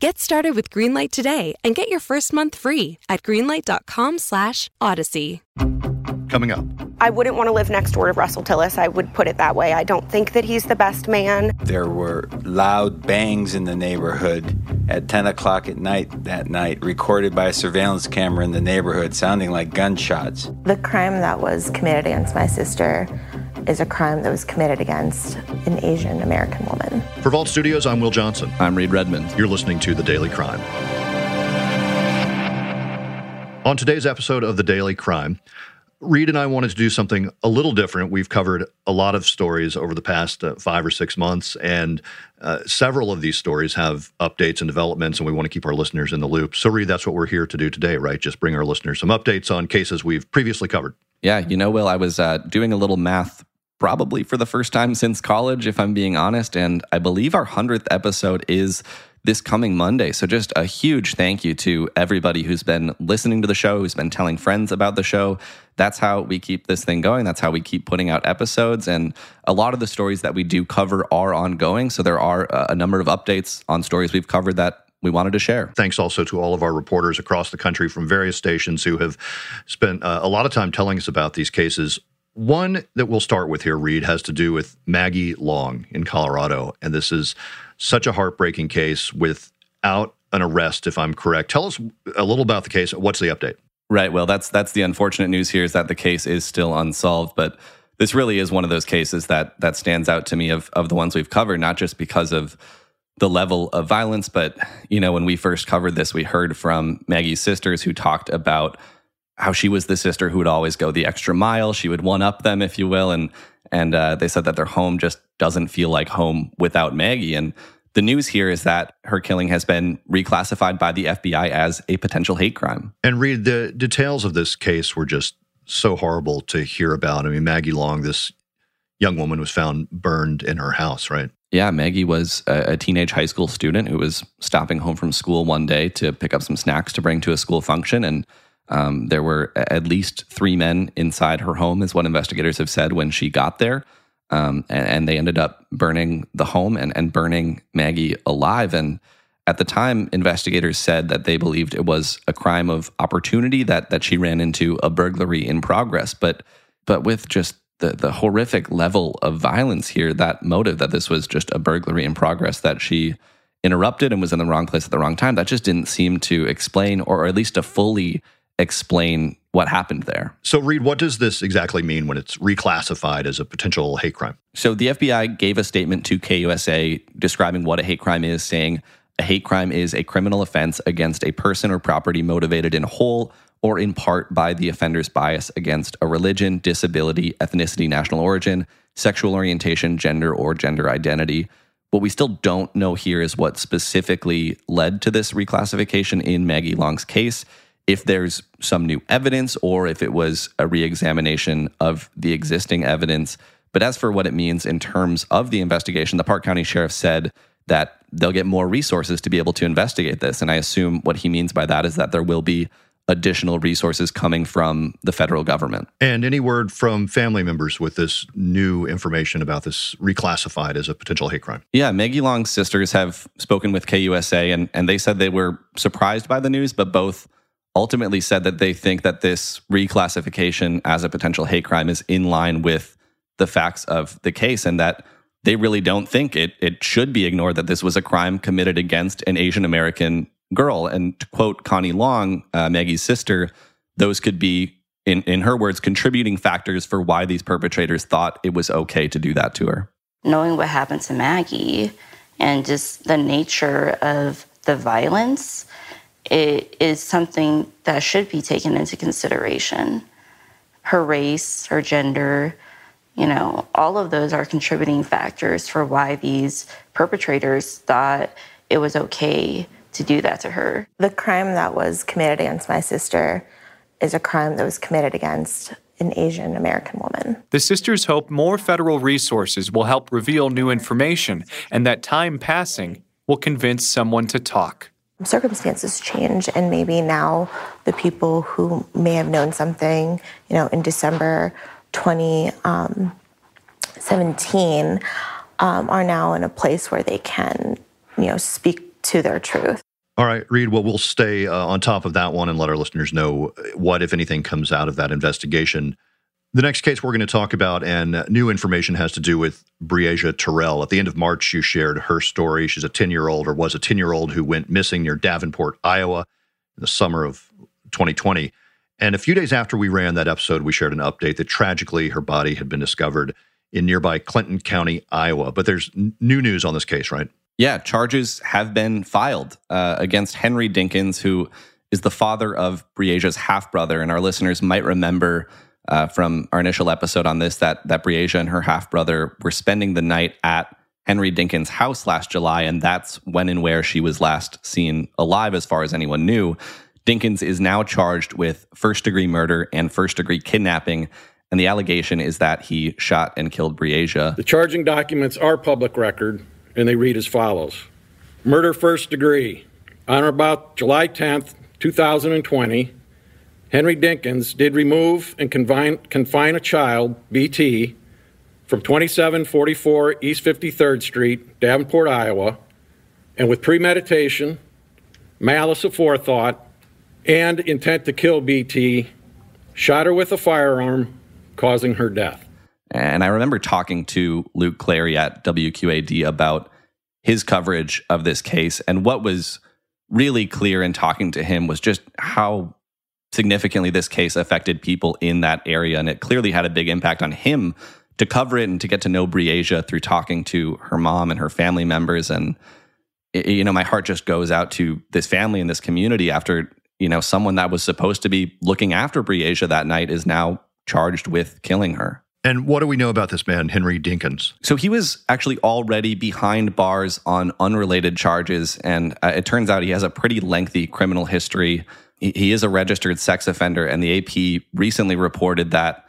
Get started with Greenlight today and get your first month free at greenlight.com/Odyssey. Coming up. I wouldn't want to live next door to Russell Tillis. I would put it that way. I don't think that he's the best man. There were loud bangs in the neighborhood at 10 o'clock at night that night, recorded by a surveillance camera in the neighborhood, sounding like gunshots. The crime that was committed against my sister is a crime that was committed against an Asian American woman. For Vault Studios, I'm Will Johnson. I'm Reid Redmond. You're listening to The Daily Crime. On today's episode of The Daily Crime, Reid and I wanted to do something a little different. We've covered a lot of stories over the past 5 or 6 months, and several of these stories have updates and developments, and we want to keep our listeners in the loop. So, Reid, that's what we're here to do today, right? Just bring our listeners some updates on cases we've previously covered. Yeah, you know, Will, I was doing a little math probably for the first time since college, if I'm being honest, and I believe our 100th episode is this coming Monday. So just a huge thank you to everybody who's been listening to the show, who's been telling friends about the show. That's how we keep this thing going. That's how we keep putting out episodes. And a lot of the stories that we do cover are ongoing. So there are a number of updates on stories we've covered that we wanted to share. Thanks also to all of our reporters across the country from various stations who have spent a lot of time telling us about these cases. One that we'll start with here, Reid, has to do with Maggie Long in Colorado. And this is such a heartbreaking case without an arrest, if I'm correct. Tell us a little about the case. What's the update? Right. Well, that's the unfortunate news here, is that the case is still unsolved. But this really is one of those cases that stands out to me of the ones we've covered, not just because of the level of violence. But, you know, when we first covered this, we heard from Maggie's sisters who talked about how she was the sister who would always go the extra mile. She would one-up them, if you will. And they said that their home just doesn't feel like home without Maggie. And the news here is that her killing has been reclassified by the FBI as a potential hate crime. And Reid, the details of this case were just so horrible to hear about. I mean, Maggie Long, this young woman, was found burned in her house, right? Yeah, Maggie was a teenage high school student who was stopping home from school one day to pick up some snacks to bring to a school function. And there were at least 3 men inside her home, is what investigators have said, when she got there. And they ended up burning the home and burning Maggie alive. And at the time, investigators said that they believed it was a crime of opportunity, that she ran into a burglary in progress. But with just the horrific level of violence here, that motive that this was just a burglary in progress, that she interrupted and was in the wrong place at the wrong time, that just didn't seem to explain, or at least to fully explain, what happened there. So, Reid, what does this exactly mean when it's reclassified as a potential hate crime? So the FBI gave a statement to KUSA describing what a hate crime is, saying a hate crime is a criminal offense against a person or property motivated in whole or in part by the offender's bias against a religion, disability, ethnicity, national origin, sexual orientation, gender, or gender identity. What we still don't know here is what specifically led to this reclassification in Maggie Long's case, if there's some new evidence or if it was a reexamination of the existing evidence. But as for what it means in terms of the investigation, the Park County Sheriff said that they'll get more resources to be able to investigate this. And I assume what he means by that is that there will be additional resources coming from the federal government. And any word from family members with this new information about this reclassified as a potential hate crime? Yeah, Maggie Long's sisters have spoken with KUSA, and they said they were surprised by the news, but both ultimately said that they think that this reclassification as a potential hate crime is in line with the facts of the case, and that they really don't think it should be ignored, that this was a crime committed against an Asian American girl. And to quote Connie Long, Maggie's sister, those could be, in her words, contributing factors for why these perpetrators thought it was okay to do that to her. Knowing what happened to Maggie and just the nature of the violence, it is something that should be taken into consideration. Her race, her gender, you know, all of those are contributing factors for why these perpetrators thought it was okay to do that to her. The crime that was committed against my sister is a crime that was committed against an Asian American woman. The sisters hope more federal resources will help reveal new information and that time passing will convince someone to talk. Circumstances change, and maybe now the people who may have known something, you know, in December 2017 are now in a place where they can, you know, speak to their truth. All right, Reid, well, we'll stay on top of that one and let our listeners know what, if anything, comes out of that investigation. The next case we're going to talk about, and new information, has to do with Breasia Terrell. At the end of March, you shared her story. She's a 10-year-old, or was a 10-year-old, who went missing near Davenport, Iowa, in the summer of 2020. And a few days after we ran that episode, we shared an update that tragically her body had been discovered in nearby Clinton County, Iowa. But there's new news on this case, right? Yeah, charges have been filed against Henry Dinkins, who is the father of Breasia's half-brother. And our listeners might remember from our initial episode on this, that Breasia and her half-brother were spending the night at Henry Dinkins' house last July, and that's when and where she was last seen alive, as far as anyone knew. Dinkins is now charged with first-degree murder and first-degree kidnapping, and the allegation is that he shot and killed Breasia. The charging documents are public record, and they read as follows. Murder first degree. On or about July 10th, 2020, Henry Dinkins did remove and confine a child, BT, from 2744 East 53rd Street, Davenport, Iowa, and with premeditation, malice aforethought, and intent to kill BT, shot her with a firearm, causing her death. And I remember talking to Luke Clary at WQAD about his coverage of this case, and what was really clear in talking to him was just how significantly this case affected people in that area, and it clearly had a big impact on him to cover it and to get to know Breasia through talking to her mom and her family members. And, you know, my heart just goes out to this family and this community after, you know, someone that was supposed to be looking after Breasia that night is now charged with killing her. And what do we know about this man, Henry Dinkins? So he was actually already behind bars on unrelated charges, and it turns out he has a pretty lengthy criminal history. He is a registered sex offender, and the AP recently reported that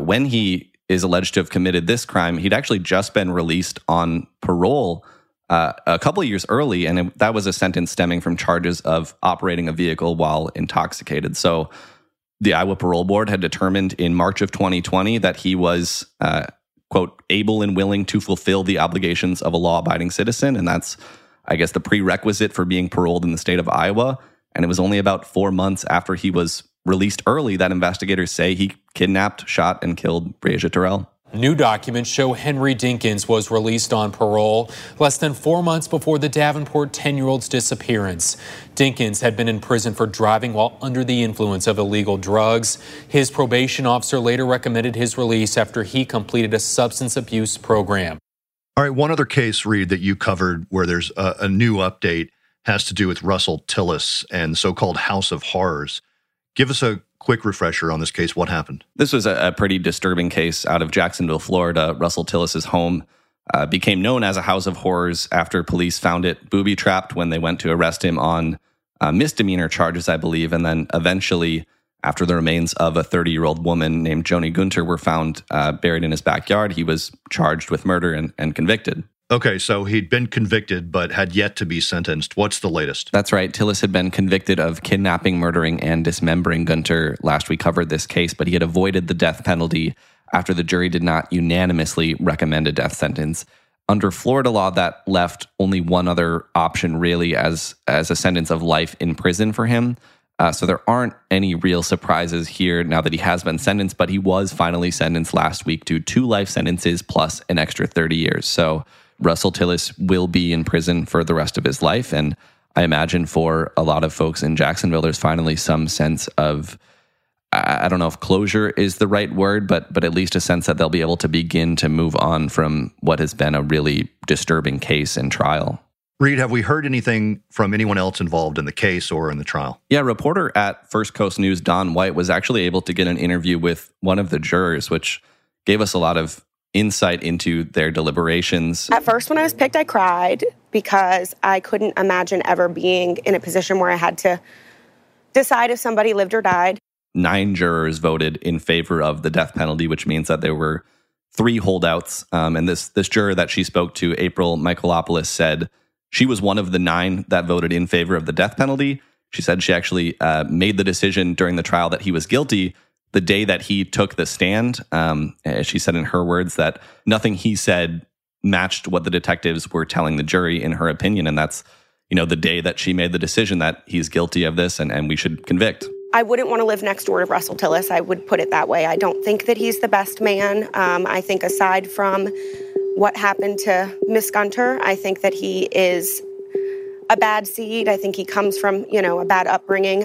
when he is alleged to have committed this crime, he'd actually just been released on parole a couple of years early, and that was a sentence stemming from charges of operating a vehicle while intoxicated. So the Iowa Parole Board had determined in March of 2020 that he was, quote, able and willing to fulfill the obligations of a law-abiding citizen, and that's, I guess, the prerequisite for being paroled in the state of Iowa. And it was only about 4 months after he was released early that investigators say he kidnapped, shot, and killed Breasia Terrell. New documents show Henry Dinkins was released on parole less than 4 months before the Davenport 10-year-old's disappearance. Dinkins had been in prison for driving while under the influence of illegal drugs. His probation officer later recommended his release after he completed a substance abuse program. All right, one other case, Reid, that you covered where there's a new update has to do with Russell Tillis and the so-called House of Horrors. Give us a quick refresher on this case. What happened? This was a pretty disturbing case out of Jacksonville, Florida. Russell Tillis's home became known as a House of Horrors after police found it booby-trapped when they went to arrest him on misdemeanor charges, I believe. And then eventually, after the remains of a 30-year-old woman named Joni Gunter were found buried in his backyard, he was charged with murder and convicted. Okay, so he'd been convicted but had yet to be sentenced. What's the latest? That's right. Tillis had been convicted of kidnapping, murdering, and dismembering Gunter. Last we covered this case, but he had avoided the death penalty after the jury did not unanimously recommend a death sentence. Under Florida law, that left only one other option, really, as a sentence of life in prison for him. So there aren't any real surprises here now that he has been sentenced, but he was finally sentenced last week to 2 life sentences plus an extra 30 years. So Russell Tillis will be in prison for the rest of his life. And I imagine for a lot of folks in Jacksonville, there's finally some sense of, I don't know if closure is the right word, but at least a sense that they'll be able to begin to move on from what has been a really disturbing case and trial. Reid, have we heard anything from anyone else involved in the case or in the trial? Yeah, reporter at First Coast News, Don White, was actually able to get an interview with one of the jurors, which gave us a lot of insight into their deliberations. At first, when I was picked, I cried because I couldn't imagine ever being in a position where I had to decide if somebody lived or died. 9 jurors voted in favor of the death penalty, which means that there were 3 holdouts. And this juror that she spoke to, April Michalopoulos, said she was one of the 9 that voted in favor of the death penalty. She said she actually made the decision during the trial that he was guilty the day that he took the stand. She said in her words that nothing he said matched what the detectives were telling the jury, in her opinion. And that's, you know, the day that she made the decision that he's guilty of this and we should convict. I wouldn't want to live next door to Russell Tillis. I would put it that way. I don't think that he's the best man. I think aside from what happened to Miss Gunter, I think that he is a bad seed. I think he comes from, you know, a bad upbringing.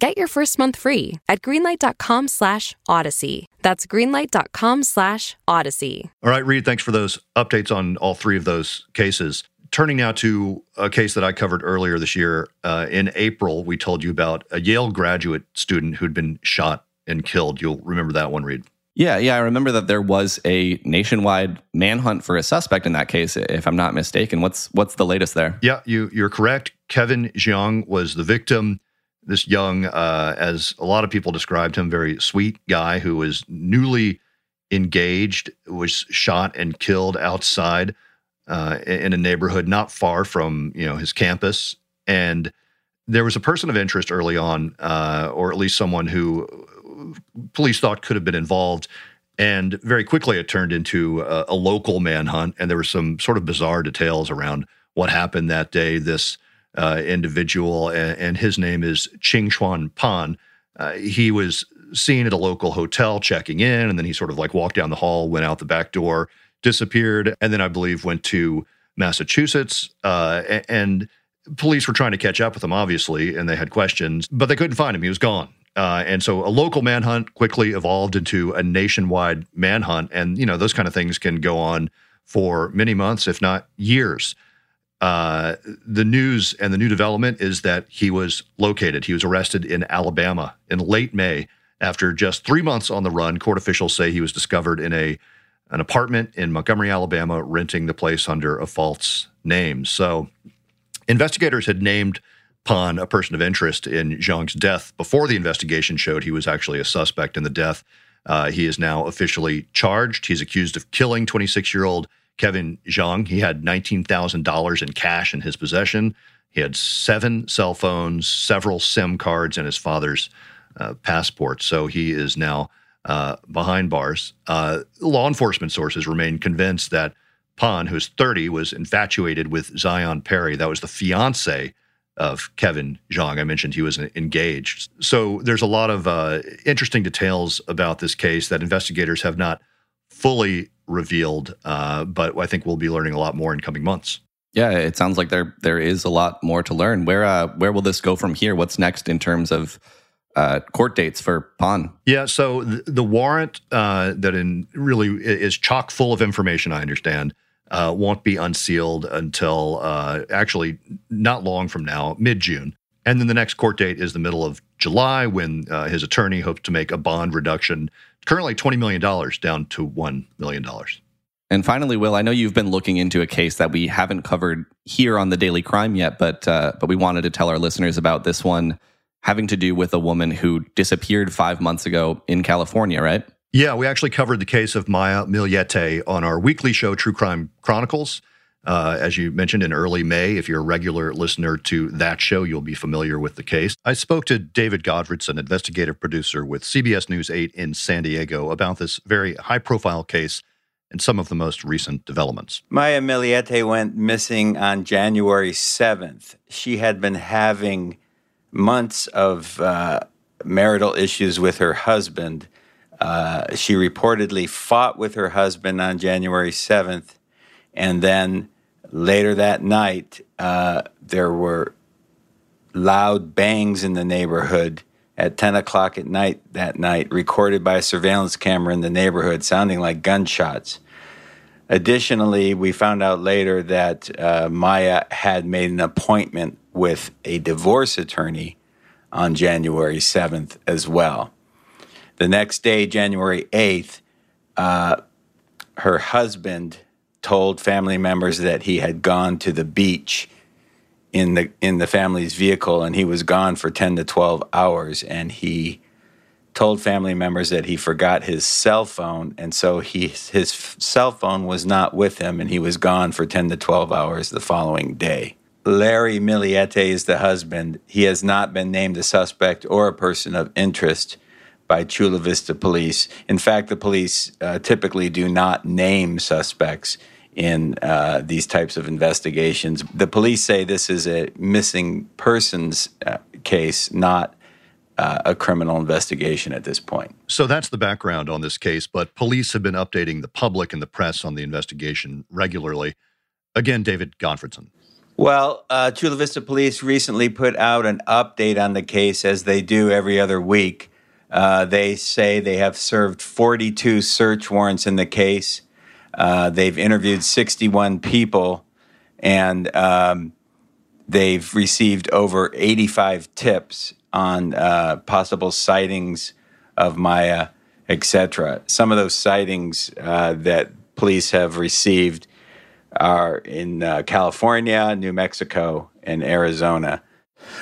Get your first month free at greenlight.com/Odyssey. That's greenlight.com/Odyssey. All right, Reid, thanks for those updates on all 3 of those cases. Turning now to a case that I covered earlier this year. In April, we told you about a Yale graduate student who'd been shot and killed. You'll remember that one, Reid. Yeah, I remember that there was a nationwide manhunt for a suspect in that case, if I'm not mistaken. What's the latest there? Yeah, you're correct. Kevin Jiang was the victim. This young, as a lot of people described him, very sweet guy who was newly engaged, was shot and killed outside in a neighborhood not far from, you know, his campus. And there was a person of interest early on, or at least someone who police thought could have been involved. And very quickly it turned into a local manhunt. And there were some sort of bizarre details around what happened that day. This individual, and his name is Qingchuan Pan. He was seen at a local hotel checking in, and then he sort of like walked down the hall, went out the back door, disappeared, and then I believe went to Massachusetts. And police were trying to catch up with him, obviously, and they had questions, but they couldn't find him. He was gone. And so a local manhunt quickly evolved into a nationwide manhunt. And, you know, those kind of things can go on for many months, if not years. The news and the new development is that he was located. He was arrested in Alabama in late May. After just 3 months on the run, court officials say he was discovered in an apartment in Montgomery, Alabama, renting the place under a false name. So investigators had named Pan a person of interest in Zhang's death before the investigation showed he was actually a suspect in the death. He is now officially charged. He's accused of killing 26-year-old Kevin Zhang. He had $19,000 in cash in his possession. He had 7 cell phones, several SIM cards, and his father's passport. So he is now behind bars. Law enforcement sources remain convinced that Pan, who's 30, was infatuated with Zion Perry. That was the fiance of Kevin Zhang. I mentioned he was engaged. So there's a lot of interesting details about this case that investigators have not fully revealed, but I think we'll be learning a lot more in coming months. Yeah, it sounds like there is a lot more to learn. Where will this go from here? What's next in terms of court dates for Pan? Yeah, so the warrant that in really is chock full of information, I understand, won't be unsealed until actually not long from now, mid-June. And then the next court date is the middle of July, when his attorney hopes to make a bond reduction, currently $20 million, down to $1 million. And finally, Will, I know you've been looking into a case that we haven't covered here on The Daily Crime yet, but we wanted to tell our listeners about this one, having to do with a woman who disappeared 5 months ago in California, right? Yeah, we actually covered the case of Maya Millete on our weekly show, True Crime Chronicles. As you mentioned, in early May. If you're a regular listener to that show, you'll be familiar with the case. I spoke to David Gotfredson, investigative producer with CBS News 8 in San Diego, about this very high-profile case and some of the most recent developments. Maya Millete went missing on January 7th. She had been having months of marital issues with her husband. She reportedly fought with her husband on January 7th, and then later that night, there were loud bangs in the neighborhood at 10 o'clock at night that night, recorded by a surveillance camera in the neighborhood, sounding like gunshots. Additionally, we found out later that Maya had made an appointment with a divorce attorney on January 7th as well. The next day, January 8th, her husband told family members that he had gone to the beach in the family's vehicle, and he was gone for 10 to 12 hours, and he told family members that he forgot his cell phone, and so his cell phone was not with him, and he was gone for 10 to 12 hours the following day. Larry Millete is the husband. He has not been named a suspect or a person of interest by Chula Vista police. In fact, the police typically do not name suspects in these types of investigations. The police say this is a missing persons case, not a criminal investigation at this point. So that's the background on this case, but police have been updating the public and the press on the investigation regularly. Again, David Gotfredson. Well, Chula Vista police recently put out an update on the case, as they do every other week. They say they have served 42 search warrants in the case. They've interviewed 61 people, and they've received over 85 tips on possible sightings of Maya, etc. Some of those sightings that police have received are in California, New Mexico, and Arizona.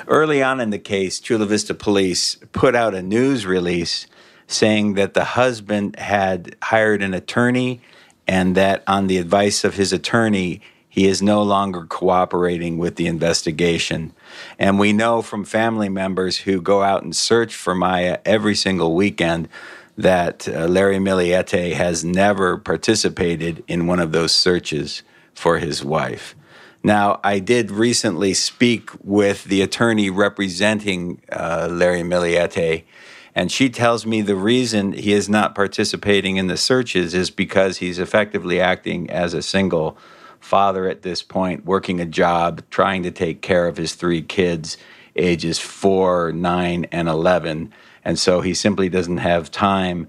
Early on in the case, Chula Vista police put out a news release saying that the husband had hired an attorney and that on the advice of his attorney, he is no longer cooperating with the investigation. And we know from family members who go out and search for Maya every single weekend that Larry Millete has never participated in one of those searches for his wife. Now, I did recently speak with the attorney representing Larry Millete, and she tells me the reason he is not participating in the searches is because he's effectively acting as a single father at this point, working a job, trying to take care of his three kids, ages 4, 9, and 11. And so he simply doesn't have time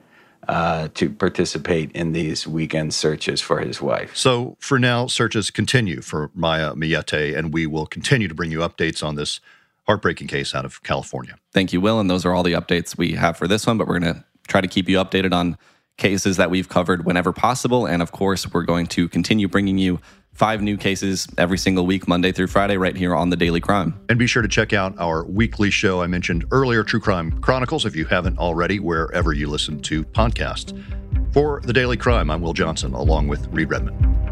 to participate in these weekend searches for his wife. So for now, searches continue for Maya Millete, and we will continue to bring you updates on this heartbreaking case out of California. Thank you, Will, and those are all the updates we have for this one, but we're going to try to keep you updated on cases that we've covered whenever possible, and of course, we're going to continue bringing you 5 new cases every single week, Monday through Friday, right here on The Daily Crime. And be sure to check out our weekly show I mentioned earlier, True Crime Chronicles, if you haven't already, wherever you listen to podcasts. For The Daily Crime, I'm Will Johnson, along with Reid Redmond.